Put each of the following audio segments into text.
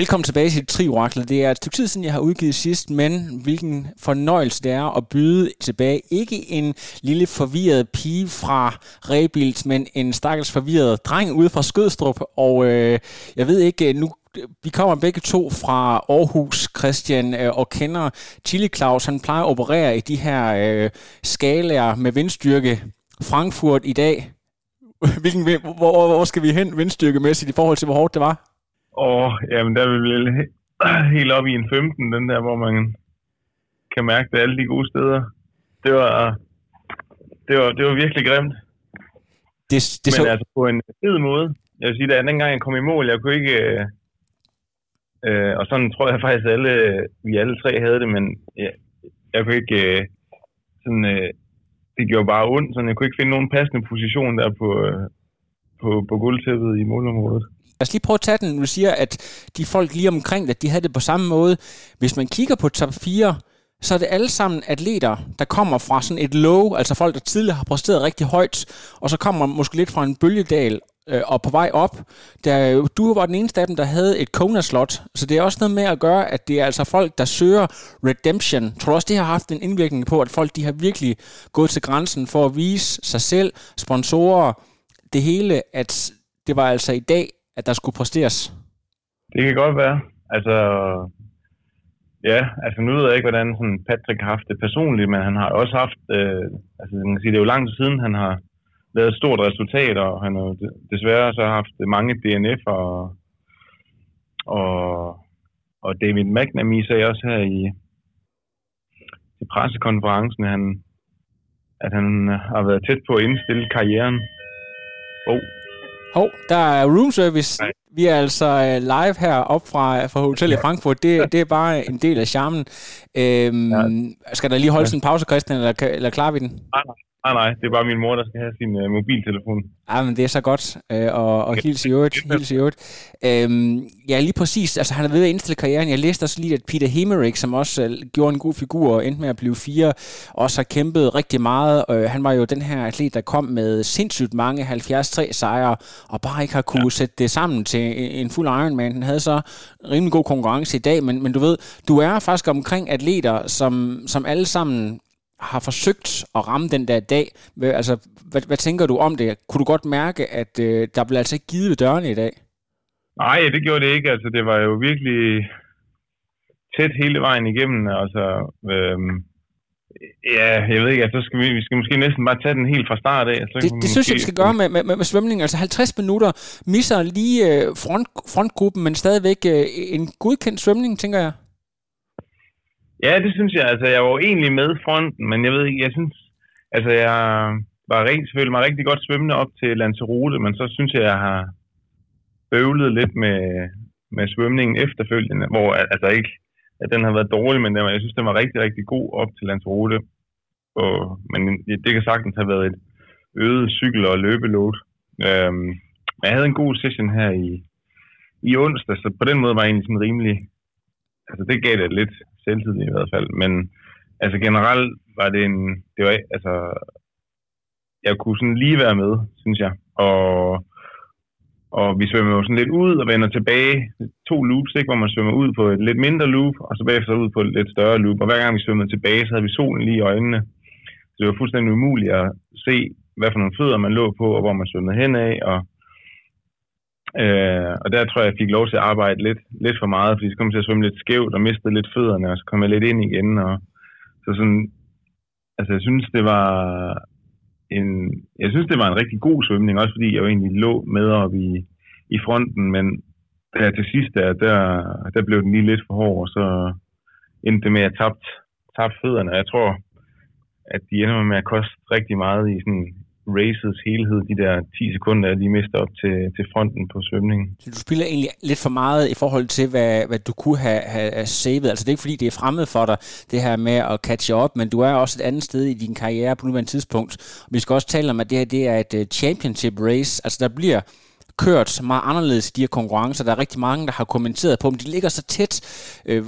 Velkommen tilbage til Trioraklet. Det er et stykke tid siden, jeg har udgivet sidst, men hvilken fornøjelse det er at byde tilbage. Ikke en lille forvirret pige fra Rebilt, men en stakkels forvirret dreng ude fra Skødstrup. Og jeg ved ikke, nu vi kommer begge to fra Aarhus, Christian, og kender Chilly Claus. Han plejer at operere i de her skalaer med vindstyrke. Frankfurt i dag. Hvor skal vi hen vindstyrkemæssigt i forhold til, hvor hårdt det var? Jamen der vil vi helt op i en 15, den der, hvor man kan mærke det alle de gode steder. Det var virkelig grimt. Men altså på en fed måde. Jeg vil sige, at anden gang jeg kom i mål, jeg kunne ikke... og sådan tror jeg faktisk, at vi alle tre havde det, men jeg kunne ikke... det gjorde bare ondt, så jeg kunne ikke finde nogen passende position der på gulvtæppet i målområdet. Lad os lige prøve at tage den. Du siger, at de folk lige omkring det, de havde det på samme måde. Hvis man kigger på top 4, så er det alle sammen atleter, der kommer fra sådan et low, altså folk, der tidligere har præsteret rigtig højt, og så kommer man måske lidt fra en bølgedal og på vej op. Du var den eneste af dem, der havde et Kona-slot, så det er også noget med at gøre, at det er altså folk, der søger redemption. Tror du også, det har haft en indvirkning på, at folk de har virkelig gået til grænsen for at vise sig selv, sponsorer, det hele, at det var altså i dag, at der skulle præsteres? Det kan godt være. Altså nu ved jeg ikke, hvordan sådan Patrick har haft det personligt, men han har også haft, man kan sige, det er jo lang tid siden, han har lavet et stort resultat, og han har desværre så haft mange DNF'er, og David McNamee sagde også her i pressekonferencen, at han har været tæt på at indstille karrieren. Der er room service. Nej. Vi er altså live her op fra hotellet i Frankfurt. Det er bare en del af charmen. Skal der lige holde sådan en pause, Christian, eller klarer vi den? Nej. Det er bare min mor, der skal have sin mobiltelefon. Men det er så godt. Og hils i øvrigt. Ja, lige præcis. Altså, han er ved at indstille karrieren. Jeg læste også lige, at Peter Hemerick, som også gjorde en god figur og endte med at blive 4, også har kæmpet rigtig meget. Han var jo den her atlet, der kom med sindssygt mange 73 sejre, og bare ikke har kunne sætte det sammen til en fuld Ironman. Han havde så rimelig god konkurrence i dag, men du ved, du er faktisk omkring atleter, som alle sammen har forsøgt at ramme den der dag. Altså, hvad tænker du om det? Kunne du godt mærke, at der blev altså ikke givet dørene i dag? Nej, det gjorde det ikke. Altså, det var jo virkelig tæt hele vejen igennem. Altså, jeg ved ikke, altså, så skal vi skal måske næsten bare tage den helt fra start af. Det synes jeg, vi skal gøre med svømning. Altså 50 minutter misser lige frontgruppen, men stadigvæk en godkendt svømning, tænker jeg. Ja, det synes jeg. Altså, jeg var egentlig med fronten, men jeg ved ikke, jeg synes... Altså, følte mig rigtig godt svømmende op til Lanzarote, men så synes jeg, jeg har bøvlet lidt med svømningen efterfølgende, hvor altså ikke, at den har været dårlig, men jeg synes, den var rigtig, rigtig god op til Lanzarote. Men det kan sagtens have været et øget cykel- og løbeload. Men jeg havde en god session her i onsdag, så på den måde var jeg egentlig sådan rimelig... Altså, det gav det lidt... selvtiden i hvert fald, men altså generelt var det jeg kunne sådan lige være med, synes jeg, og vi svømmer jo sådan lidt ud og vender tilbage, 2 loops, ikke, hvor man svømmer ud på et lidt mindre loop, og så bagefter ud på et lidt større loop, og hver gang vi svømmede tilbage, så havde vi solen lige i øjnene, så det var fuldstændig umuligt at se, hvad for nogle fødder man lå på, og hvor man svømmede henad, og der tror jeg, jeg fik lov til at arbejde lidt for meget, fordi så kom jeg til at svømme lidt skævt og mistede lidt fødderne, og så kom jeg lidt ind igen. Og så sådan, altså jeg synes det var en rigtig god svømning, også fordi jeg jo egentlig lå med op i fronten, men der til sidst der blev den lige lidt for hård, og så endte det med at tabe fødderne. Jeg tror, at de ender med at koste rigtig meget i sådan racets helhed, de der 10 sekunder, de mister op til fronten på svømningen. Så du spiller egentlig lidt for meget i forhold til, hvad du kunne have savet. Altså det er ikke fordi, det er fremmed for dig, det her med at catche op, men du er også et andet sted i din karriere på nuværende tidspunkt. Og vi skal også tale om, at det her det er et championship race. Altså der bliver kørt meget anderledes i de her konkurrencer. Der er rigtig mange, der har kommenteret på, om de ligger så tæt.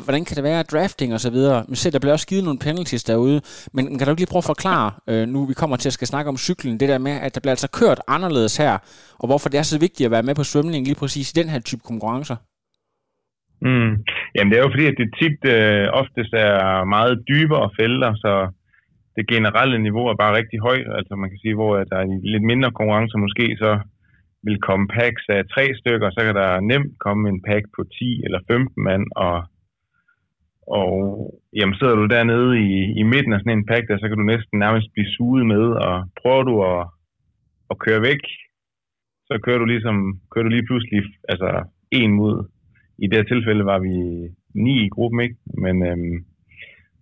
Hvordan kan det være drafting og så videre? Men selv der bliver også givet nogle penalties derude. Men kan du ikke lige prøve at forklare, nu vi kommer til at skal snakke om cyklen, det der med, at der bliver altså kørt anderledes her, og hvorfor det er så vigtigt at være med på svømning lige præcis i den her type konkurrencer? Jamen det er jo fordi, at det tit oftest er meget dybere felter, så det generelle niveau er bare rigtig højt. Altså man kan sige, hvor der er lidt mindre konkurrencer måske, så vil komme packs af 3 stykker, så kan der nemt komme en pack på 10 eller 15 mand, og jamen, sidder du dernede i midten af sådan en pack der, så kan du næsten nærmest blive suget med, og prøver du at køre væk, så kører du lige pludselig altså en mod. I det her tilfælde var vi 9 i gruppen, ikke? Men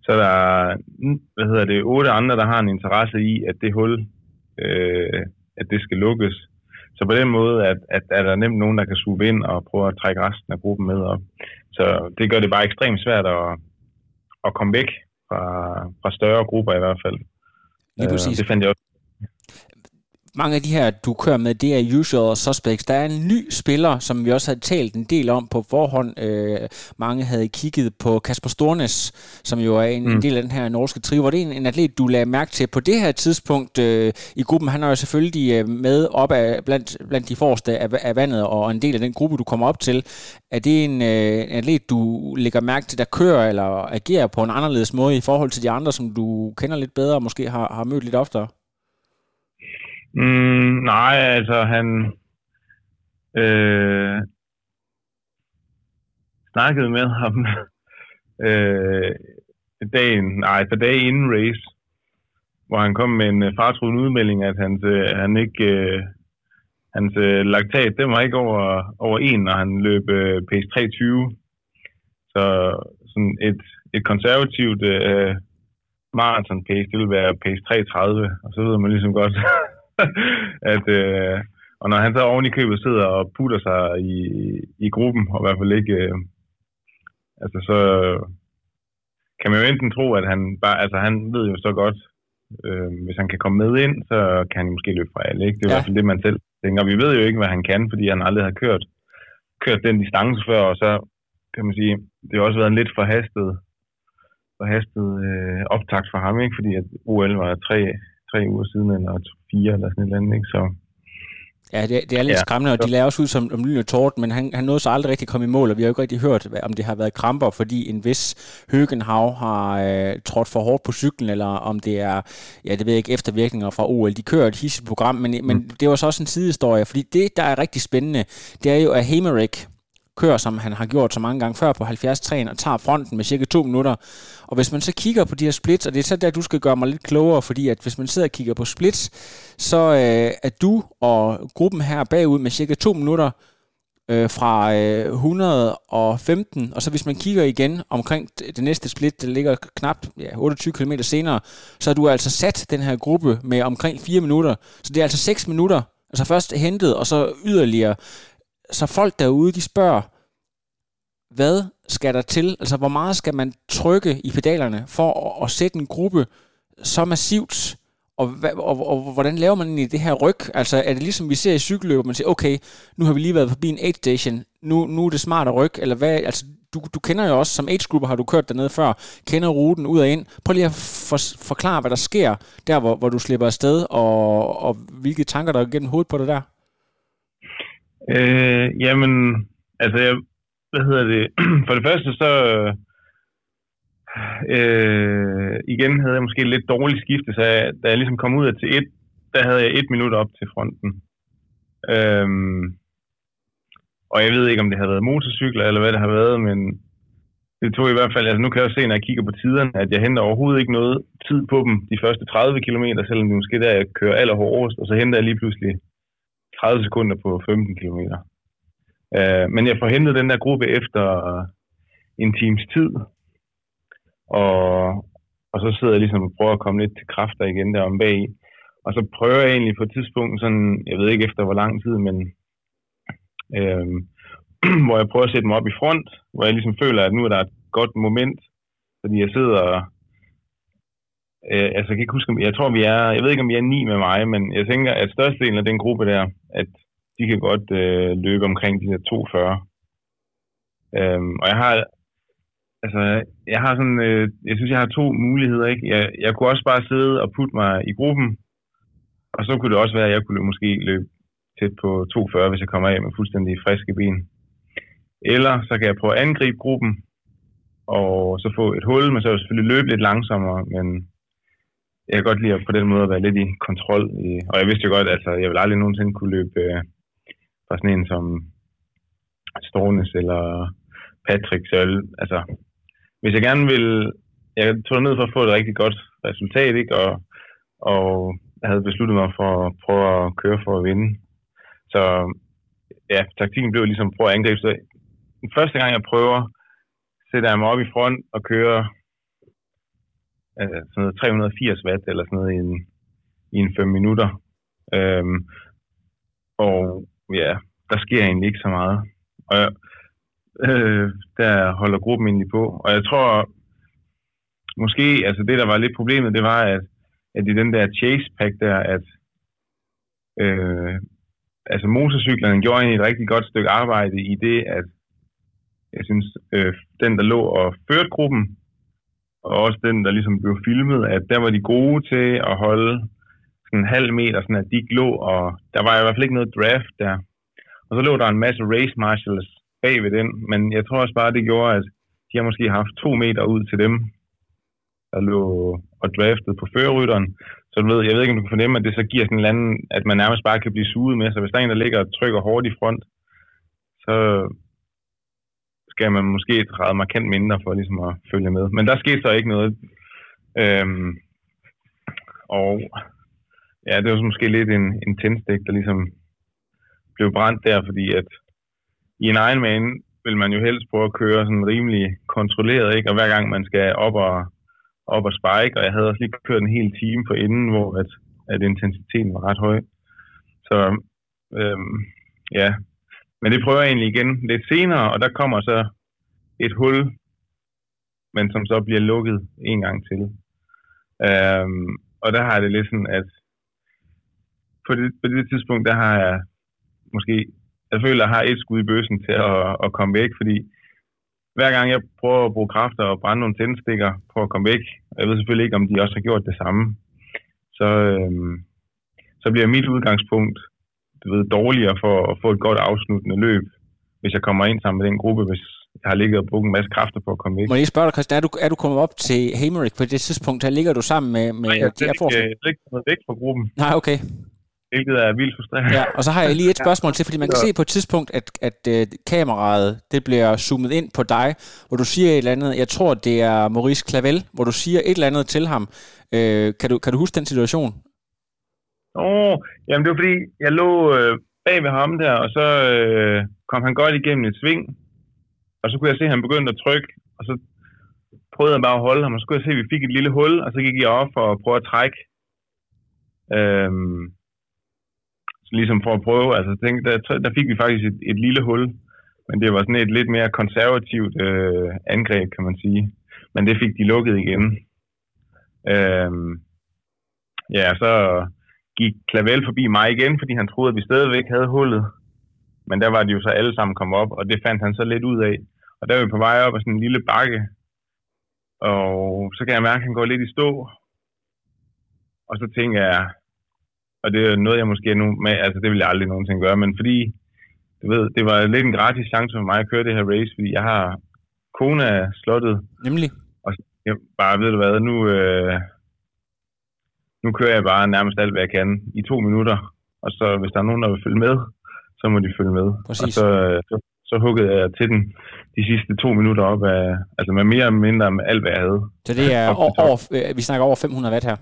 så er der 8 andre, der har en interesse i, at det hul, at det skal lukkes. Så på den måde, at er der nemt nogen, der kan suge ind og prøve at trække resten af gruppen med op. Så det gør det bare ekstremt svært at komme væk fra større grupper i hvert fald. Lige præcis. Det fandt jeg også. Mange af de her, du kører med, det er usual suspects. Der er en ny spiller, som vi også havde talt en del om på forhånd. Mange havde kigget på Kasper Stornes, som jo er en del af den her norske trio. Var det en atlet, du lagde mærke til på det her tidspunkt i gruppen? Han er jo selvfølgelig med op af, blandt de forreste af vandet, og en del af den gruppe, du kommer op til. Er det en atlet, du lægger mærke til, der kører eller agerer på en anderledes måde i forhold til de andre, som du kender lidt bedre og måske har mødt lidt oftere? Nej, altså han snakkede med ham for dagen inden race, hvor han kom med en fartruende udmelding, at hans laktat, den var ikke over 1, når han løb pace 3:20. Så sådan et konservativt marathon pace, det ville være pace 3:30, og så ved man ligesom godt og når han så oven i købet sidder og putter sig i gruppen, og i hvert fald ikke, altså så kan man jo enten tro, at han bare, altså han ved jo så godt, hvis han kan komme med ind, så kan han måske løbe fra alle, ikke? Det er i hvert fald det, man selv tænker. Vi ved jo ikke, hvad han kan, fordi han aldrig har kørt den distance før, og så kan man sige, det har også været en lidt forhastet optakt for ham, ikke? Fordi at OL var 3 uger siden, eller 4 eller sådan et eller andet, ikke? Så ja, det er lidt skræmmende, og de lader også ud som lyn og torden, men han nåede så aldrig rigtig komme i mål, og vi har jo ikke rigtig hørt, om det har været kramper, fordi en vis Høgenhav har trådt for hårdt på cyklen, eller om det er, ja, det ved jeg ikke, eftervirkninger fra OL. De kører et hissigt program, men det var så også en sidehistorie, fordi det, der er rigtig spændende, det er jo, at Hemerick kører, som han har gjort så mange gange før på 70-træen, og tager fronten med cirka 2 minutter. Og hvis man så kigger på de her splits, og det er så der, du skal gøre mig lidt klogere, fordi at hvis man sidder og kigger på splits, så er du og gruppen her bagud med cirka 2 minutter fra 115, og så hvis man kigger igen omkring det næste split, der ligger knap 28 km senere, så er du altså sat den her gruppe med omkring 4 minutter, så det er altså 6 minutter, altså først hentet, og så yderligere. Så folk derude, de spørger, hvad skal der til? Altså, hvor meget skal man trykke i pedalerne for at sætte en gruppe så massivt? Og hvordan laver man egentlig det her ryg? Altså, er det ligesom vi ser i cykelløb, man siger, okay, nu har vi lige været forbi en aid station, nu er det smart at rykke, eller hvad? Altså, du kender jo også, som age-grupper har du kørt dernede før, kender ruten ud og ind. Prøv lige at forklare, hvad der sker der, hvor du slipper afsted, og hvilke tanker der er gennem hovedet på det der. Jamen, altså, for det første, så igen havde jeg måske et lidt dårligt skifte, så da jeg ligesom kom ud af til 1, der havde jeg 1 minut op til fronten. Og jeg ved ikke, om det havde været motorcykler, eller hvad det har været, men det tog i hvert fald, altså nu kan jeg også se, når jeg kigger på tiderne, at jeg henter overhovedet ikke noget tid på dem de første 30 kilometer, selvom det måske er der, jeg kører allerhårdest, og så henter jeg lige pludselig 30 sekunder på 15 kilometer. Men jeg forhentede den der gruppe efter en times tid, og så sidder jeg ligesom og prøver at komme lidt til kræfter igen derom bag i. Og så prøver jeg egentlig på et tidspunkt sådan, jeg ved ikke efter hvor lang tid, men hvor jeg prøver at sætte mig op i front, hvor jeg ligesom føler, at nu er der et godt moment, fordi jeg sidder og altså jeg kan ikke huske, jeg tror vi er, jeg ved ikke om vi er 9 med mig, men jeg tænker, at størstedelen af den gruppe der, at de kan godt løbe omkring de der 240. Og jeg har, altså, jeg har sådan, jeg synes, jeg har to muligheder, ikke? Jeg kunne også bare sidde og putte mig i gruppen, og så kunne det også være, at jeg kunne måske løbe tæt på 240, hvis jeg kommer af med fuldstændig friske ben. Eller så kan jeg prøve at angribe gruppen, og så få et hul, men så selvfølgelig løbe lidt langsommere, men jeg kan godt lide at på den måde at være lidt i kontrol. Og jeg vidste jo godt, altså, jeg ville aldrig nogensinde kunne løbe fra sådan en som Stornes eller Patrick Søll. Altså, hvis jeg gerne ville, jeg tog ned for at få et rigtig godt resultat, ikke? Og jeg havde besluttet mig for at prøve at køre for at vinde. Så ja, taktikken blev ligesom at prøve at angribe. Så den første gang, jeg prøver, sætter jeg mig op i front og kører sådan noget 380 watt eller sådan noget i en 5 minutter. Og ja, der sker egentlig ikke så meget. Og der holder gruppen egentlig på. Og jeg tror, måske, altså det der var lidt problemet, det var, at i den der chase pack der, at altså motorcyklerne gjorde egentlig et rigtig godt stykke arbejde i det, at jeg synes, den der lå og førte gruppen, og også den, der ligesom blev filmet, at der var de gode til at holde sådan en halv meter, sådan at de ikke lå, og der var i hvert fald ikke noget draft der. Og så lå der en masse race marshals bag ved den, men jeg tror også bare, det gjorde, at de har måske haft 2 meter ud til dem, der lå og draftede på førerrytteren. Så du ved, jeg ved ikke, om du kan fornemme, at det så giver sådan en eller anden, at man nærmest bare kan blive suget med. Så hvis der er en, der ligger og trykker hårdt i front, så skal man måske træde markant mindre for ligesom at følge med. Men der skete så ikke noget. Og ja, det var så måske lidt en tændstik, der ligesom blev brændt der, fordi at i en Ironman vil man jo helst prøve at køre sådan rimelig kontrolleret, ikke? Og hver gang man skal op og spike, og jeg havde også lige kørt en hel time på inden, hvor at intensiteten var ret høj. Så ja... Men det prøver jeg egentlig igen lidt senere, og der kommer så et hul, men som så bliver lukket en gang til. Og der har jeg det lidt sådan, at på det tidspunkt, der har jeg måske, jeg føler, at jeg har et skud i bøssen til at komme væk, fordi hver gang jeg prøver at bruge kræfter og brænde nogle tændstikker på at komme væk, og jeg ved selvfølgelig ikke, om de også har gjort det samme, så bliver mit udgangspunkt dårligere for at få et godt afsluttende løb, hvis jeg kommer ind sammen med den gruppe, hvis jeg har ligget og brugt en masse kræfter på at komme væk. Må jeg lige spørge dig, Christian, er du kommet op til Hemerick på det tidspunkt? Der ligger du sammen med nej, jeg er ikke kommet væk fra gruppen. Nej, okay. Hvilket er vildt frustrerende. Ja, og så har jeg lige et spørgsmål til, fordi man kan se på et tidspunkt, at kameraet, det bliver zoomet ind på dig, hvor du siger et eller andet, jeg tror det er Maurice Clavel, hvor du siger et eller andet til ham. Kan du huske den situation? Jamen det var fordi, jeg lå bag ved ham der, og så kom han godt igennem et sving, og så kunne jeg se, at han begyndte at trykke, og så prøvede jeg bare at holde ham, og så kunne jeg se, at vi fik et lille hul, og så gik jeg op for at prøve at trække. Så ligesom for at prøve, altså tænkte, der fik vi faktisk et lille hul, men det var sådan et lidt mere konservativt angreb, kan man sige. Men det fik de lukket igen. Ja, så gik Clavel forbi mig igen, fordi han troede, at vi stadigvæk havde hullet. Men der var de jo så alle sammen kommet op, og det fandt han så lidt ud af. Og der var vi på vej op af sådan en lille bakke. Og så kan jeg mærke, at han går lidt i stå. Og så tænker jeg, og det er noget, jeg måske nu med, altså det vil jeg aldrig nogensinde gøre, men fordi, du ved, det var lidt en gratis chance for mig at køre det her race, fordi jeg har Kona slottet. Nemlig. Og så jeg bare, ved du hvad, nu kører jeg bare nærmest alt, hvad jeg kan i 2 minutter, og så hvis der er nogen, der vil følge med, så må de følge med. Præcis. Og så huggede jeg til den de sidste 2 minutter op af, altså med mere eller mindre med alt, hvad jeg havde. Så det er vi snakker over 500 watt her?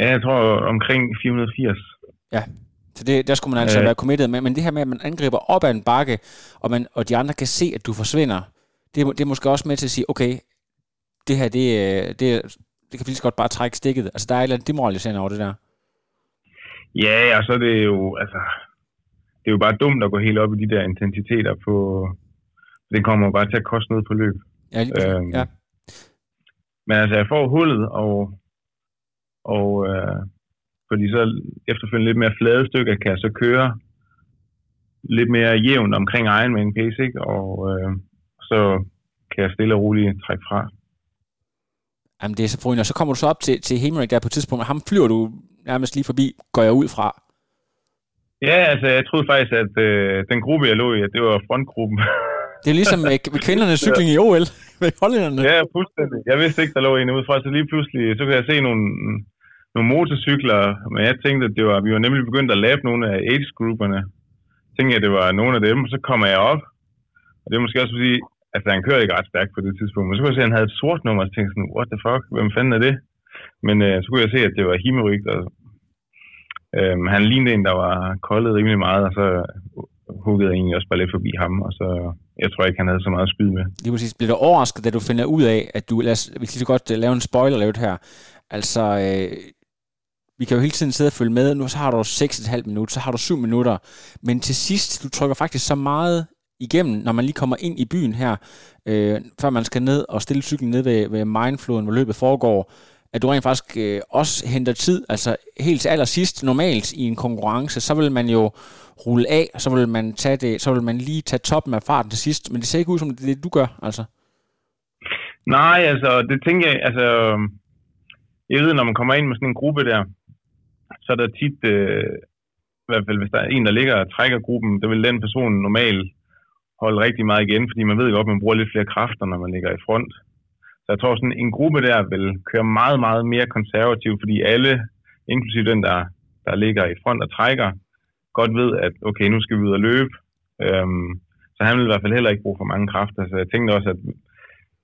Ja, jeg tror omkring 480. Ja, så der skulle man altså være committed med, men det her med, at man angriber op ad en bakke, og de andre kan se, at du forsvinder, det er måske også med til at sige, okay, det her, det er det kan faktisk godt bare trække stikket. Altså, der er et eller andet demoraliserende over det der. Ja, og så er det jo, altså, det er jo bare dumt at gå helt op i de der intensiteter på, det kommer bare til at koste noget på løb. Ja, ja. Men altså, jeg får hullet, og fordi så efterfølgende lidt mere flade stykker, kan jeg så køre lidt mere jævnt omkring Ironman pace, ikke? Og så kan jeg stille og roligt trække fra. Jamen, det er så frygteligt. Og så kommer du så op til Hemerick der på et tidspunkt, og ham flyver du nærmest lige forbi, går jeg ud fra. Ja, altså, jeg troede faktisk, at den gruppe, jeg lå i, det var frontgruppen. Det er ligesom med kvindernes cykling i OL, med hollænderne. Ja, fuldstændig. Jeg vidste ikke, der lå en ude fra, så lige pludselig, så kunne jeg se nogle motorcykler, men jeg tænkte, at vi var nemlig begyndt at lappe nogle af age-grupperne. Jeg tænkte, at det var nogle af dem, og så kommer jeg op, og det er måske også fordi, altså, han kører ikke ret stærkt på det tidspunkt, men så kunne jeg se, at han havde et sort nummer, og så tænkte sådan, what the fuck, hvem fanden er det? Men så kunne jeg se, at det var Hemerick, og han lignede en, der var koldet rimelig meget, og så huggede jeg egentlig også bare lidt forbi ham, og så, jeg tror ikke, han havde så meget at skyde med. Lige præcis. Bliver du overrasket, da du finder ud af, at du, vi kan lige så godt lave en spoiler lavet her, altså, vi kan jo hele tiden sidde og følge med, nu så har du 6,5 minutter, så har du 7 minutter, men til sidst, du trykker faktisk så meget igennem, når man lige kommer ind i byen her, før man skal ned og stille cyklen ned ved Mainfloden, hvor løbet foregår, at du rent faktisk også henter tid, altså helt til allersidst, normalt i en konkurrence, så vil man jo rulle af, og så vil man lige tage toppen af farten til sidst, men det ser ikke ud som det, du gør, altså. Nej, altså, det tænker jeg, altså, jeg ved, når man kommer ind med sådan en gruppe der, så er der tit, i hvert fald hvis der er en, der ligger og trækker gruppen, der vil den person normalt holde rigtig meget igen, fordi man ved godt, at man bruger lidt flere kræfter, når man ligger i front. Så jeg tror, sådan en gruppe der vil køre meget, meget mere konservativ, fordi alle, inklusive den, der ligger i front og trækker, godt ved, at okay, nu skal vi ud og løbe. Så han vil i hvert fald heller ikke bruge for mange kræfter. Så jeg tænkte også, at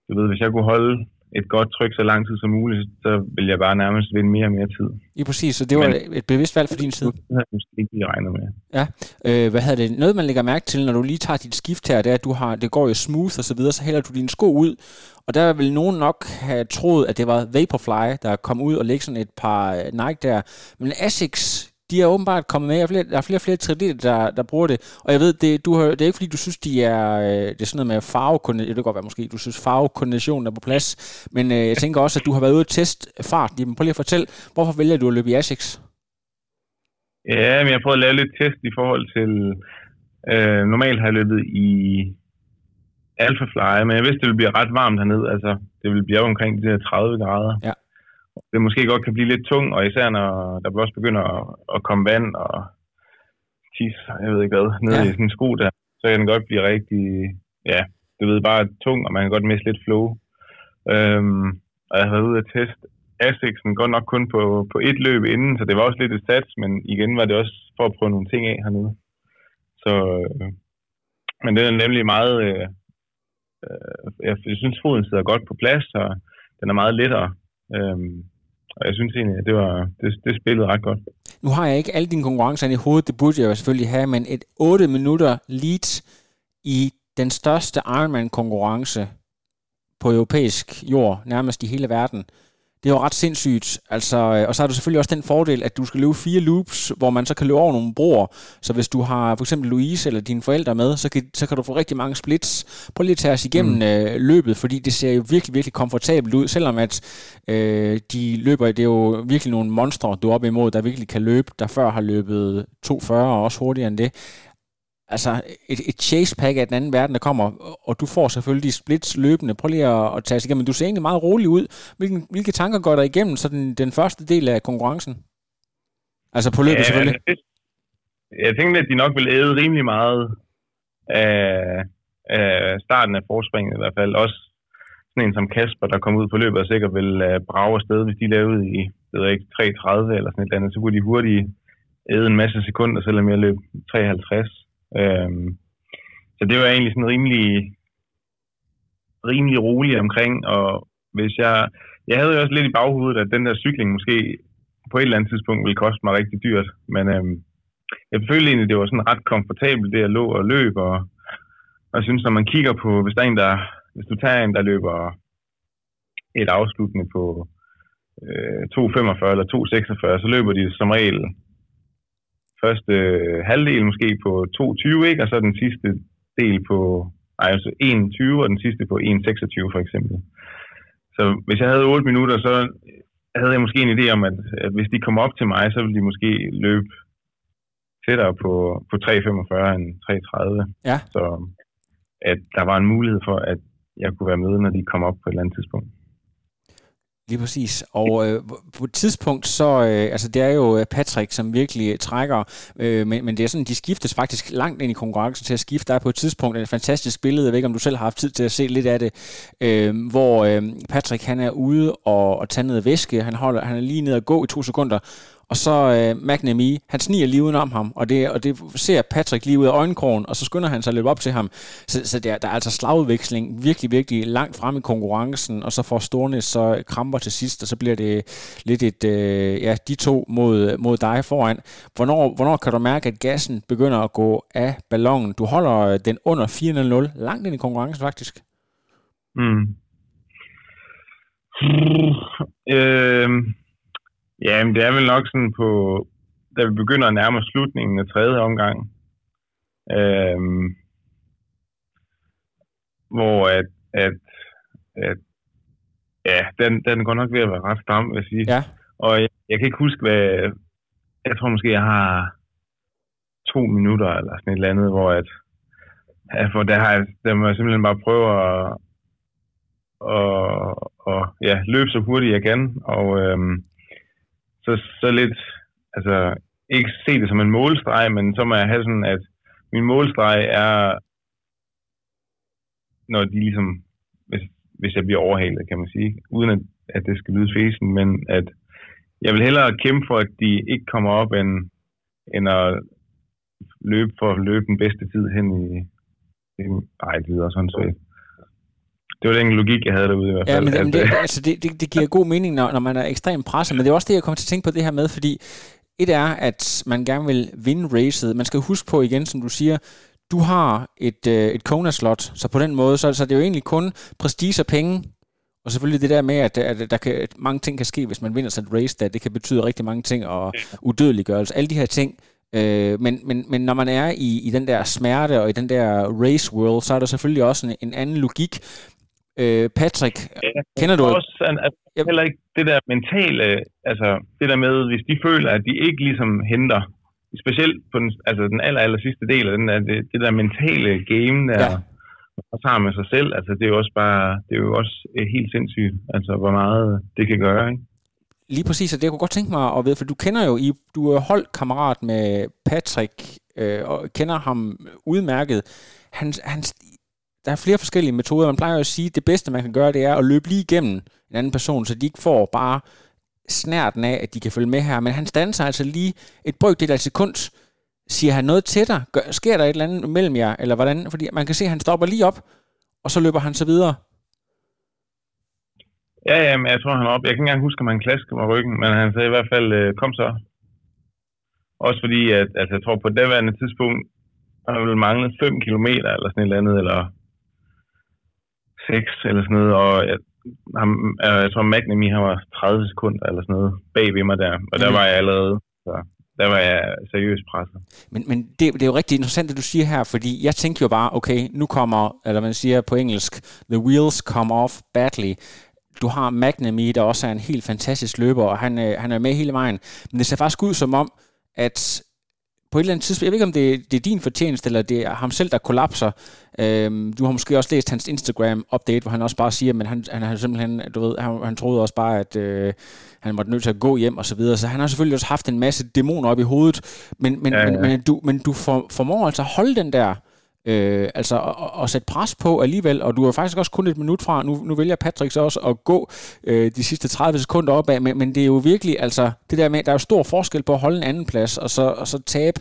du ved, hvis jeg kunne holde et godt tryk så lang tid som muligt, så ville jeg bare nærmest vinde mere og mere tid. I præcis, så det var et bevidst valg for din side. Det havde jeg måske ikke lige regnet med. Ja, hvad havde det? Noget, man lægger mærke til, når du lige tager dit skift her, det er, at det går jo smooth og så videre, så hælder du dine sko ud, og der ville nogen nok have troet, at det var Vaporfly, der kom ud og lægge sådan et par Nike der. Men Asics, de er åbenbart kommet med, der er flere 3D'er, der bruger det, og jeg ved, det er ikke fordi, du synes, det er sådan noget med farvekoordination, det kan godt være måske, du synes farvekoordinationen er på plads, men jeg tænker også, at du har været ude at teste farten i dem. Prøv lige at fortælle, hvorfor vælger du at løbe i Asics? Ja, men jeg prøvede at lave lidt test i forhold til, normalt har jeg løbet i Alfa Flyer, men jeg vidste, det ville blive ret varmt hernede, altså det ville blive omkring de der 30 grader. Ja. Det måske godt kan blive lidt tung, og især når der også begynder at komme vand og tis, jeg ved ikke hvad, ned i sådan en sko der, så kan den godt blive rigtig, ja, det ved bare tung, og man kan godt miste lidt flow. Og jeg havde været ude at teste Asicsen godt nok kun på et løb inden, så det var også lidt et sats, men igen var det også for at prøve nogle ting af hernede. Så, men det er nemlig meget, jeg synes foden sidder godt på plads, og den er meget lettere. Og jeg synes egentlig, at det spillede ret godt. Nu har jeg ikke alle dine konkurrencer i hovedet, det burde jeg jo selvfølgelig have, men et 8 minutter lead i den største Ironman-konkurrence på europæisk jord, nærmest i hele verden, det er jo ret sindssygt. Altså, og så har du selvfølgelig også den fordel, at du skal løbe 4 loops, hvor man så kan løbe over nogle broer. Så hvis du har for eksempel Louise eller dine forældre med, så kan du få rigtig mange splits. Prøv lige at tage os igennem løbet, fordi det ser jo virkelig, virkelig komfortabelt ud, selvom at de løber, det er jo virkelig nogle monstre, du er oppe imod, der virkelig kan løbe, der før har løbet 2.40 og også hurtigere end det. Altså et chase pack af den anden verden, der kommer, og du får selvfølgelig splits løbende. Prøv lige at tage sig igennem. Du ser egentlig meget rolig ud. Hvilke tanker går der igennem så den første del af konkurrencen? Altså på løbet, ja, selvfølgelig. Jeg tænkte, at de nok ville æde rimelig meget af starten af forspringet i hvert fald. Også sådan en som Kasper, der kom ud på løbet, og sikkert ville brage afsted, hvis de lavede i, jeg ved ikke, 3.30 eller sådan et eller andet. Så kunne de hurtigt æde en masse sekunder, selvom jeg løb 3.50. Så det var egentlig sådan rimelig rolig omkring, og hvis jeg havde jo også lidt i baghovedet, at den der cykling måske på et eller andet tidspunkt ville koste mig rigtig dyrt, men jeg følte egentlig, det var sådan ret komfortabelt, det at lå og løb, og jeg synes, når man kigger på, hvis du tager en, der løber et afsluttende på 2.45 eller 2.46, så løber de som regel første halvdel måske på 2.20, ikke? Og så den sidste del på altså 1.20 og den sidste på 1.26 for eksempel. Så hvis jeg havde 8 minutter, så havde jeg måske en idé om, at hvis de kom op til mig, så ville de måske løbe tættere på 3.45 end 3.30. Ja. Så at der var en mulighed for, at jeg kunne være med, når de kom op på et eller andet tidspunkt. Lige præcis. Og på et tidspunkt, så altså det er jo Patrick, som virkelig trækker, men det er sådan, de skiftes faktisk langt ind i konkurrencen til at skifte. Der er på et tidspunkt et fantastisk billede, jeg ved ikke, om du selv har haft tid til at se lidt af det, hvor Patrick han er ude og tager noget væske, han er lige nede og gå i 2 sekunder, og så McNamee, han sniger lige udenom ham, og det ser Patrick lige ud af øjenkrogen, og så skynder han sig at løbe op til ham. Så der er altså slagudveksling virkelig, virkelig langt frem i konkurrencen, og så får Stornes så kramper til sidst, og så bliver det lidt et, de to mod dig foran. Hvornår kan du mærke, at gassen begynder at gå af ballonen? Du holder den under 4.00, langt ind i konkurrencen faktisk. Ja, men det er vel nok sådan på, da vi begynder at nærme slutningen af 3. omgang, hvor at den går nok ved at være ret stram, vil jeg sige. Ja. Og jeg kan ikke huske, jeg tror måske, jeg har 2 minutter eller sådan et eller andet, hvor for der må jeg simpelthen bare prøve at løbe så hurtigt jeg kan, og så lidt, altså ikke se det som en målstreg, men så må jeg have sådan, at min målstreg er, når de ligesom, hvis jeg bliver overhalet, kan man sige, uden at det skal lyde fesen, men at jeg vil hellere kæmpe for, at de ikke kommer op, end at løbe for at løbe den bedste tid hen i det videre sådan set. Det var den logik, jeg havde derude i hvert fald. Ja, men det giver god mening, når man er ekstremt presset, men det er også det, jeg kommer til at tænke på det her med, fordi et er, at man gerne vil vinde racet. Man skal huske på igen, som du siger, du har et Kona-slot, så på den måde, så det er jo egentlig kun prestige og penge, og selvfølgelig det der med, at der kan, mange ting kan ske, hvis man vinder sådan et race, det kan betyde rigtig mange ting, og udødeliggørelse, alle de her ting. Men når man er i den der smerte og i den der race world, så er der selvfølgelig også en anden logik. Patrick, kender du også heller ikke det der mentale, altså det der med, hvis de føler, at de ikke ligesom henter, specielt på den aller sidste del af den der, det der mentale game der, og tager med sig selv, altså det er jo også helt sindssygt, altså hvor meget det kan gøre, ikke? Lige præcis, og det jeg kunne godt tænke mig at vide, for du kender jo, du er holdkammerat med Patrick, og kender ham udmærket. Der er flere forskellige metoder. Man plejer jo at sige, at det bedste, man kan gøre, det er at løbe lige igennem en anden person, så de ikke får bare snærten af, at de kan følge med her. Men han standser altså lige et brøkdel af et sekund. Siger han noget til dig? Sker der et eller andet mellem jer? Eller hvordan? Fordi man kan se, at han stopper lige op, og så løber han så videre. Ja, men jeg tror, han er op. Jeg kan ikke engang huske, om han klaskede mig ryggen, men han sagde i hvert fald, kom så. Også fordi, at jeg tror, på det daværende tidspunkt, han ville mangle 5 kilometer eller sådan et eller andet, eller 6 eller sådan noget, og jeg tror, McNamee han var 30 sekunder eller sådan noget bag ved mig der, og der var jeg allerede, så der var jeg seriøst presset. Men det er jo rigtig interessant, det du siger her, fordi jeg tænkte jo bare, okay, nu kommer, eller man siger på engelsk, the wheels come off badly. Du har McNamee, der også er en helt fantastisk løber, og han er med hele vejen. Men det ser faktisk ud som om, at på et eller andet tidspunkt, jeg ved ikke, om det er din fortjeneste, eller det er ham selv, der kollapser. Du har måske også læst hans Instagram-update, hvor han også bare siger, men han simpelthen, du ved, han troede også bare, at han var nødt til at gå hjem og så videre. Så han har selvfølgelig også haft en masse dæmoner op i hovedet. Men du formår altså at holde den der, og sætte pres på alligevel, og du er faktisk også kun et minut fra, nu vælger Patrick så også at gå de sidste 30 sekunder opad, men det er jo virkelig, altså det der med, der er jo stor forskel på at holde en anden plads, og så tabe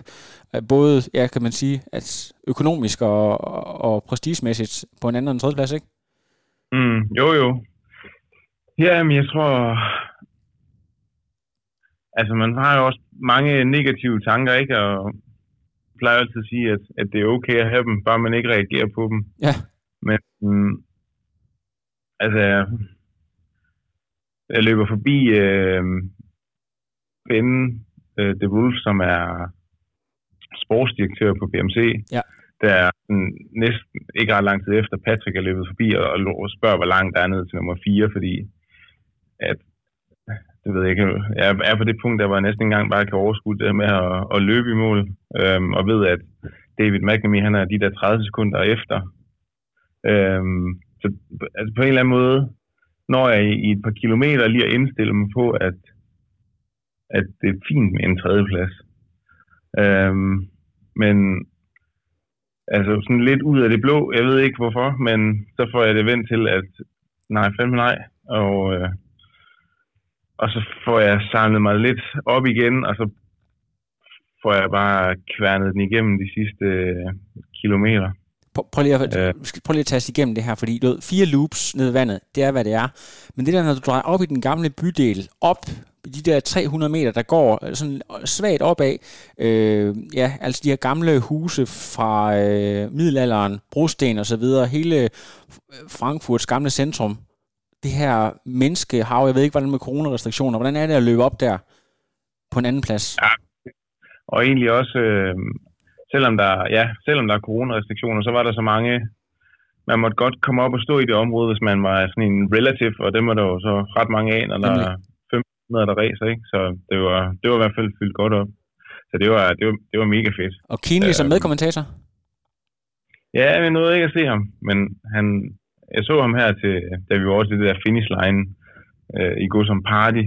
både, ja kan man sige, at økonomisk og prestigemæssigt på en anden og en tredje plads, ikke? Jo. Ja, men jeg tror, altså man har jo også mange negative tanker, ikke, og jeg plejer altid at sige, at det er okay at have dem, bare man ikke reagerer på dem. Ja. Men, altså, Jeg løber forbi Ben DeWolf, som er sportsdirektør på BMC. Ja. Der er næsten ikke ret lang tid efter, Patrick er løbet forbi og spørger, hvor langt der er ned til nummer 4, fordi at, det ved jeg ikke, jeg er på det punkt, der var næsten engang bare kan overskue det med at løbe i mål, og ved, at David McNamee, han er de der 30 sekunder efter. Så altså på en eller anden måde, når jeg i et par kilometer lige at indstille mig på, at det er fint med en tredjeplads. Men altså sådan lidt ud af det blå, jeg ved ikke hvorfor, men så får jeg det vendt til, at nej, fandme nej. Og så får jeg samlet mig lidt op igen, og så får jeg bare kværnet den igennem de sidste kilometer. Prøv lige at tage igennem det her, fordi du ved, 4 loops ned i vandet, det er hvad det er. Men det der, når du drejer op i den gamle bydel, op de der 300 meter, der går sådan svagt opad, ja, altså de her gamle huse fra middelalderen, brosten og så videre, hele Frankfurts gamle centrum, det her menneskehav, jeg ved ikke, hvordan med coronarestriktioner, hvordan er det at løbe op der på en anden plads? Ja, og egentlig også... Selvom der er coronarestriktioner, så var der så mange... Man måtte godt komme op og stå i det område, hvis man var sådan en relative, og det var der jo så ret mange af, når der er 500, der racer, ikke? Så det var i hvert fald fyldt godt op. Så det var mega fedt. Og Kinley som medkommentator? Ja, jeg nåede ikke at se ham, men jeg så ham her, til, da vi var også i det der finish line i går som party,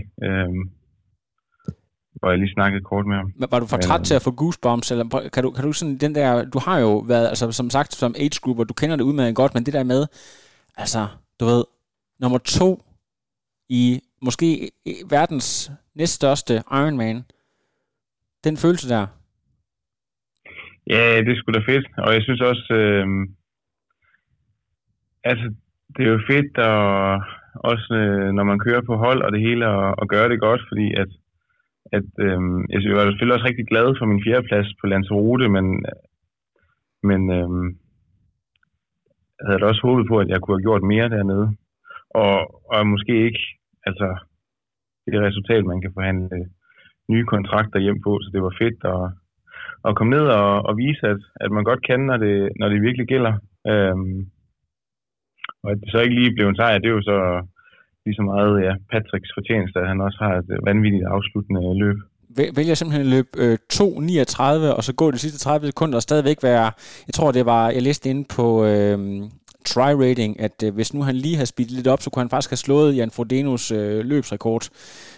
hvor jeg lige snakkede kort med ham. Var du for træt til at få goosebumps, eller kan du sådan den der, du har jo været, altså som sagt, som age group, og du kender det udmærket godt, men det der med, altså, du ved, nummer 2 i måske verdens næststørste Ironman, den følelse der? Ja, det er sgu da fedt, og jeg synes også, altså, det er jo fedt, og også når man kører på hold og det hele, og gøre det godt, fordi jeg var selvfølgelig også rigtig glad for min 4. plads på Lanzarote, men jeg havde da også håbet på, at jeg kunne have gjort mere dernede. Og måske ikke, altså det resultat, man kan forhandle nye kontrakter hjem på, så det var fedt at komme ned og vise, at man godt kan, når det virkelig gælder. Og at det så ikke lige blev en sejr, det er jo så... ligesom meget, ja, Patricks fortjeneste, at han også har et vanvittigt afsluttende løb. Vælger simpelthen at løbe 2.39, og så gå de sidste 30 sekunder og stadigvæk være... Jeg tror, jeg læste inde på Tri-Rating, at hvis nu han lige havde speedet lidt op, så kunne han faktisk have slået Jan Frodenos løbsrekord.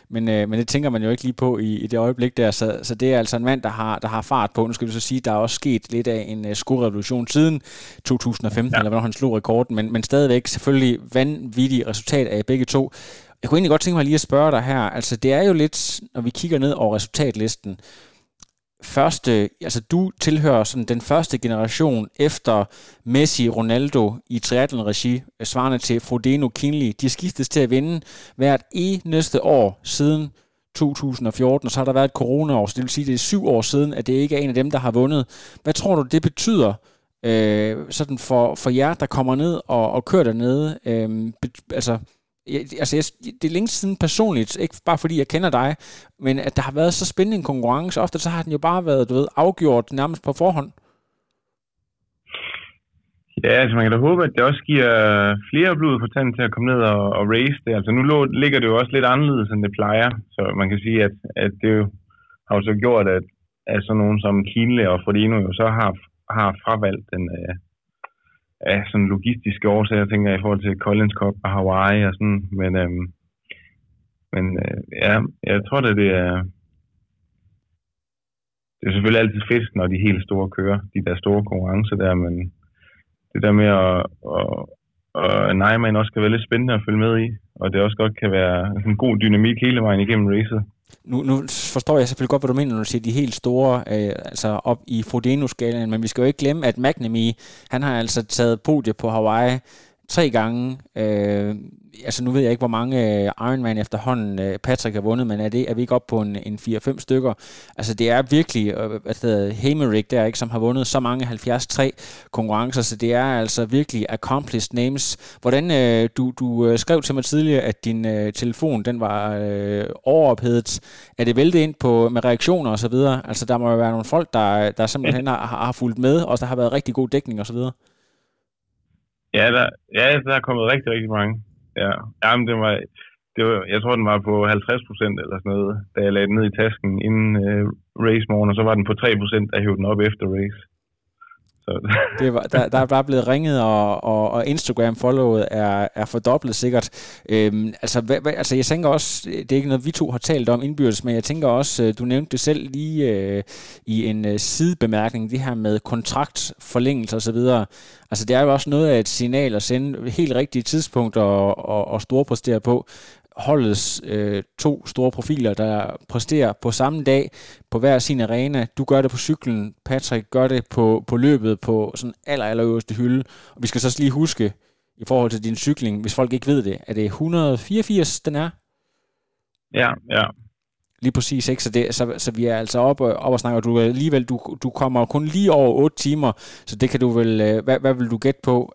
Men det tænker man jo ikke lige på i det øjeblik der. Så det er altså en mand, der har fart på. Nu skal vi så sige, at der er også sket lidt af en skorevolution siden 2015, ja, eller hvornår han slog rekorden, men stadigvæk selvfølgelig vanvittige resultat af begge to. Jeg kunne egentlig godt tænke mig lige at spørge dig her. Altså det er jo lidt, når vi kigger ned over resultatlisten, du tilhører sådan den første generation efter Messi, Ronaldo i triathlon-regi, svarende til Frodeno, Kinley. De skiftes til at vinde hvert eneste år siden 2014, og så har der været et coronaår, så det vil sige, at det er 7 år siden, at det ikke er en af dem, der har vundet. Hvad tror du, det betyder sådan for jer, der kommer ned og kører dernede? Det er længe siden personligt, ikke bare fordi jeg kender dig, men at der har været så spændende en konkurrence, ofte så har den jo bare været, afgjort nærmest på forhånd. Ja, altså man kan da håbe, at det også giver flere blod på tanden til at komme ned og race det. Altså nu ligger det jo også lidt anderledes, end det plejer, så man kan sige, at det jo har jo så gjort, at sådan nogen som Kinley og Frodeno jo så har fravalgt den... af sådan logistiske årsager, tænker jeg, i forhold til Collins Cup og Hawaii og sådan, men jeg tror da, det er selvfølgelig altid fedt, når de helt store kører, de der store konkurrencer der, men det der med at nej, man også kan være lidt spændende at følge med i, og det også godt kan være en god dynamik hele vejen igennem racet. Nu forstår jeg selvfølgelig godt, hvad du mener, når du siger de helt store, op i Frodeno-skalaen, men vi skal jo ikke glemme, at McNamee, han har altså taget podium på Hawaii, 3 gange. Altså nu ved jeg ikke, hvor mange Ironman efterhånden Patrick har vundet, men er vi ikke oppe på en 4-5 stykker? Altså det er virkelig, Hemerick der, ikke, som har vundet så mange 73 konkurrencer, så det er altså virkelig accomplished names. Hvordan, du skrev til mig tidligere, at din telefon, den var overophedet. Er det væltet ind på, med reaktioner og så videre? Altså der må jo være nogle folk, der simpelthen har fulgt med, og der har været rigtig god dækning og så videre. Ja, der er kommet rigtig, rigtig mange. Ja, jamen, jeg tror, den var på 50% eller sådan noget, da jeg lagde den ned i tasken inden race morgen, og så var den på 3%, da jeg hævde den op efter race. Så. Der er bare blevet ringet, og Instagram-followet er fordoblet sikkert. Altså, jeg tænker også, det er ikke noget, vi to har talt om indbyrdes, men jeg tænker også, du nævnte det selv lige i en sidebemærkning, det her med kontraktforlængelse osv. Altså, det er jo også noget af et signal at sende helt rigtige tidspunkter og storpræstere på. Holdets 2 store profiler, der præsterer på samme dag på hver sin arena. Du gør det på cyklen, Patrick gør det på løbet på sådan allerøverste hylde. Og vi skal så lige huske, i forhold til din cykling, hvis folk ikke ved det, at det er 184, den er? Ja. Lige præcis, ikke? Så vi er altså op og snakker, og du kommer kun lige over 8 timer, så det kan du vel, hvad vil du gætte på,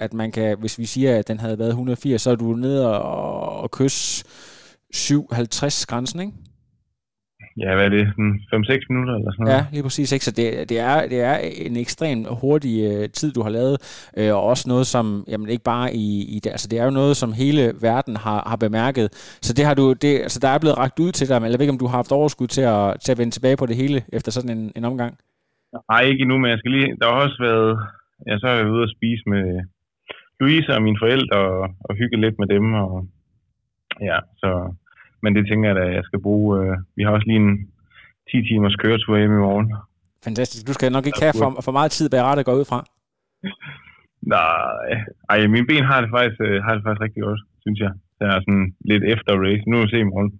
at man kan, hvis vi siger, at den havde været 180, så er du nede og kysse 750-grænsen, ikke? Ja, hvad er det? 5-6 minutter eller sådan noget? Ja, lige præcis, ikke? Så det er en ekstrem hurtig tid, du har lavet, og også noget, som, jamen ikke bare i det, altså det er jo noget, som hele verden har bemærket, så det har du, altså der er blevet rakt ud til dig, men jeg ved ikke, om du har haft overskud til at vende tilbage på det hele, efter sådan en omgang? Nej, ikke endnu, men jeg skal lige, der har også været, ja, så har jeg ude at spise med Louise og mine forældre, og hygge lidt med dem, og ja, så... Men det tænker jeg da, jeg skal bruge. Vi har også lige en 10 timers køretur hjemme i morgen. Fantastisk. Du skal nok ikke have for meget tid bag rattet at gå ud fra. Nej. Ej, mine ben har det faktisk rigtig godt, synes jeg. Det er sådan lidt efter race. Nu vil vi se i morgen.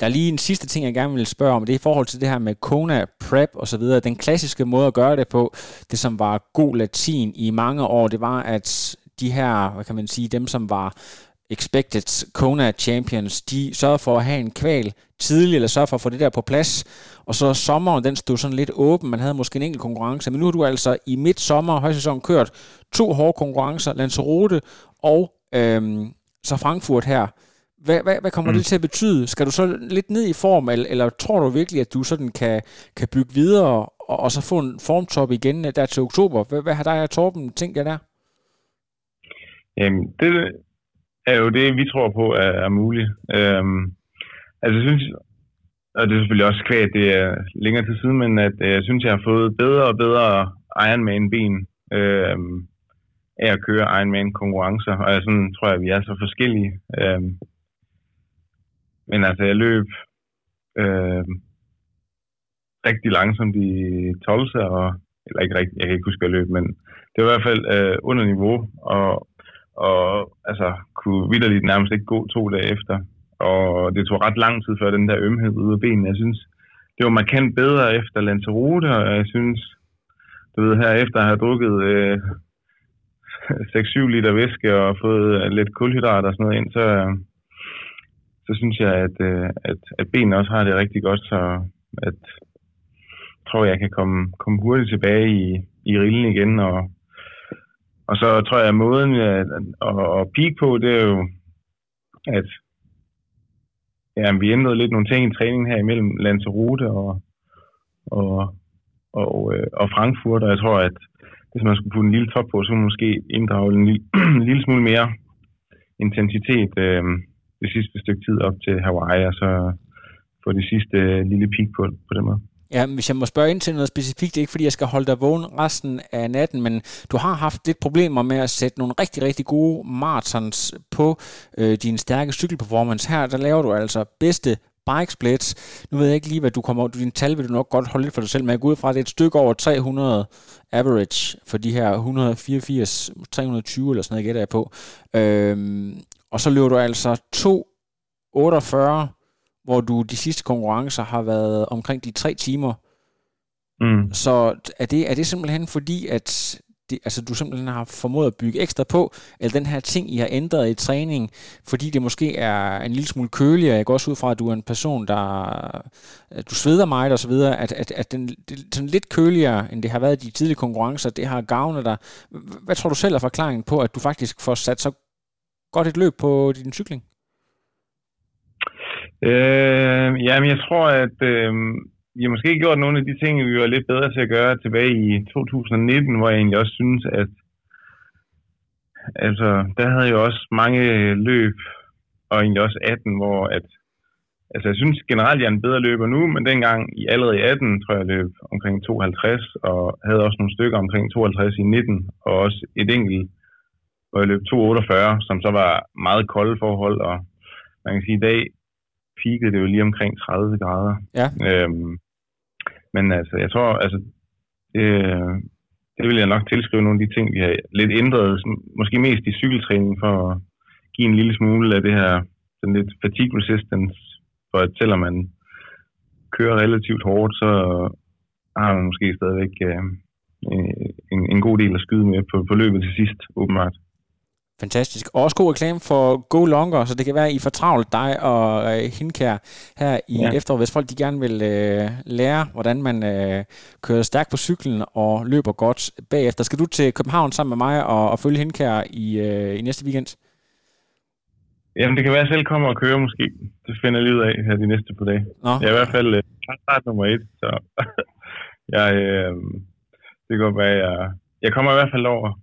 Der er lige en sidste ting, jeg gerne vil spørge om, det er i forhold til det her med Kona, prep og så videre. Den klassiske måde at gøre det på, det som var god latin i mange år, det var, at de her, hvad kan man sige, dem som var... expected Kona Champions, de sørger for at have en kval tidlig, eller sørger for at få det der på plads, og så sommeren, den stod sådan lidt åben, man havde måske en enkelt konkurrence, men nu har du altså i midtsommer og højsæson kørt 2 hårde konkurrencer, Lanzarote og så Frankfurt her. Hvad kommer det til at betyde? Skal du så lidt ned i form, eller tror du virkelig, at du sådan kan bygge videre, og så få en formtop igen der til oktober? Hvad har dig og Torben tænkt jer der? Jamen, det er jo det, vi tror på er muligt. Altså jeg synes, og det er selvfølgelig også kvægt, det er længere til siden, men at jeg synes, jeg har fået bedre og bedre Ironman-ben af at køre Ironman-konkurrencer, og jeg sådan tror jeg, vi er så forskellige. Men altså, jeg løb rigtig langsomt i 12'er, eller ikke rigtig, jeg kan ikke huske, at jeg løb, men det var i hvert fald under niveau, og altså kunne vitterligt nærmest ikke gå 2 dage efter, og det tog ret lang tid før den der ømhed ude af benene. Jeg synes, det var markant bedre efter Lanzarote, og jeg synes, du ved, herefter har jeg drukket 6-7 liter væske og fået lidt kulhydrater og sådan noget ind, så synes jeg, at benene også har det rigtig godt, så at tror jeg kan komme hurtigt tilbage i rillen igen, og så tror jeg, at måden at peak på, det er jo, at ja, vi ændrede lidt nogle ting i træningen her imellem Lanzarote og Frankfurt, og jeg tror, at hvis man skulle putte en lille top på, så måske inddrage en lille smule mere intensitet det sidste stykke tid op til Hawaii, og så få det sidste lille peak på den måde. Ja, hvis jeg må spørge ind til noget specifikt, det er ikke fordi, jeg skal holde dig vågen resten af natten, men du har haft lidt problemer med at sætte nogle rigtig, rigtig gode marathons på din stærke cykelperformance. Her, der laver du altså bedste bike splits. Nu ved jeg ikke lige, hvad du kommer over. Din tal vil du nok godt holde lidt for dig selv, men jeg går ud fra, det er et stykke over 300 average for de her 184, 320 eller sådan noget, gætter jeg på. Og så løber du altså 248, hvor du de sidste konkurrencer har været omkring de 3 timer. Så er det simpelthen fordi, at altså, du simpelthen har formået at bygge ekstra på, eller den her ting, I har ændret i træningen, fordi det måske er en lille smule køligere. Jeg går også ud fra, at du er en person, du sveder meget og så videre, at den sådan lidt køligere, end det har været i de tidlige konkurrencer, det har gavnet dig. Hvad tror du selv er forklaringen på, at du faktisk får sat så godt et løb på din cykling? Jamen, jeg tror, at vi har måske gjort nogle af de ting, vi var lidt bedre til at gøre tilbage i 2019, hvor jeg egentlig også synes, at altså, der havde jeg også mange løb, og egentlig også 18, hvor at altså, jeg synes generelt, jeg er en bedre løber nu, men dengang allerede i 18, tror jeg, løb omkring 52, og havde også nogle stykker omkring 52 i 19, og også et enkelt, hvor jeg løb 248, som så var meget kolde forhold, og man kan sige, i dag peakede det jo lige omkring 30 grader. Ja. Men altså, jeg tror, altså, det vil jeg nok tilskrive nogle af de ting, vi har lidt ændret, måske mest i cykeltræningen, for at give en lille smule af det her, den lidt fatigue resistance, for at selvom man kører relativt hårdt, så har man måske stadigvæk en god del at skyde med på løbet til sidst, åbenbart. Fantastisk. Og også god reklame for Go Longer, så det kan være, at I får travlt, dig og Henkær her i efteråret, hvis folk de gerne vil lære, hvordan man kører stærkt på cyklen og løber godt bagefter. Skal du til København sammen med mig og følge Henkær i næste weekend? Jamen, det kan være, at jeg selv kommer og kører måske. Det finder jeg lige ud af her de næste par dage. Nå. Jeg er i hvert fald start nummer 1, så det går bare, jeg kommer i hvert fald over.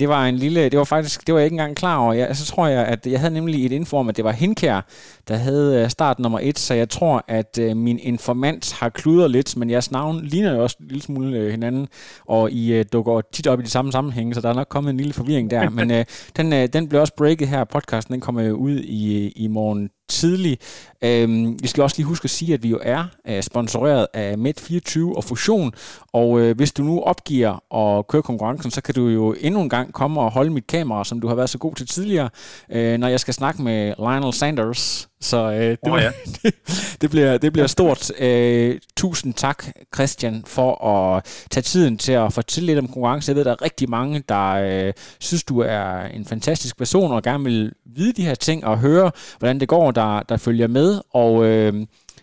Det var en lille, det var jeg ikke engang klar over. Så tror jeg, at jeg havde nemlig et info om, at det var Henkær, der havde start nummer 1, så jeg tror, at min informant har kludret lidt, men jeres navn ligner jo også en lille smule hinanden, og I dukker tit op i de samme sammenhænge, så der er nok kommet en lille forvirring der, men den blev også breaket her, podcasten, den kommer jo ud i morgen tidlig. Vi skal også lige huske at sige, at vi jo er sponsoreret af Met 24 og Fusion, og hvis du nu opgiver at køre konkurrencen, så kan du jo endnu en gang komme og holde mit kamera, som du har været så god til tidligere, når jeg skal snakke med Lionel Sanders. Så det bliver stort. Tusind tak, Christian, for at tage tiden til at fortælle lidt om konkurrence. Jeg ved, der er rigtig mange, der synes, du er en fantastisk person og gerne vil vide de her ting og høre, hvordan det går, der følger med. Og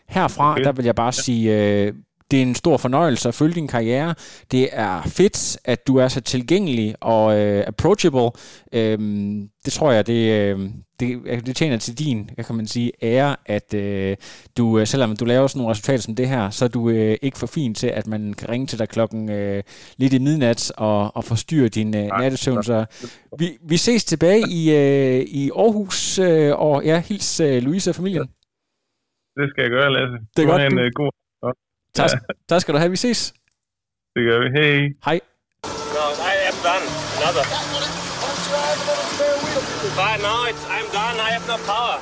herfra, der vil jeg bare sige... Det er en stor fornøjelse at følge din karriere. Det er fedt, at du er så tilgængelig og approachable. Det tror jeg, det tjener til din, kan man sige, ære, at du, selvom du laver sådan nogle resultater som det her, så er du ikke for fin til, at man kan ringe til dig klokken lidt i midnat og forstyrre din nattesøvn. Så vi ses tilbage i Aarhus, og hils Louise og familien. Det skal jeg gøre, Lasse. Det er godt. En god... Tak skal du have. Vi ses. Det gør vi. Hej. Hej.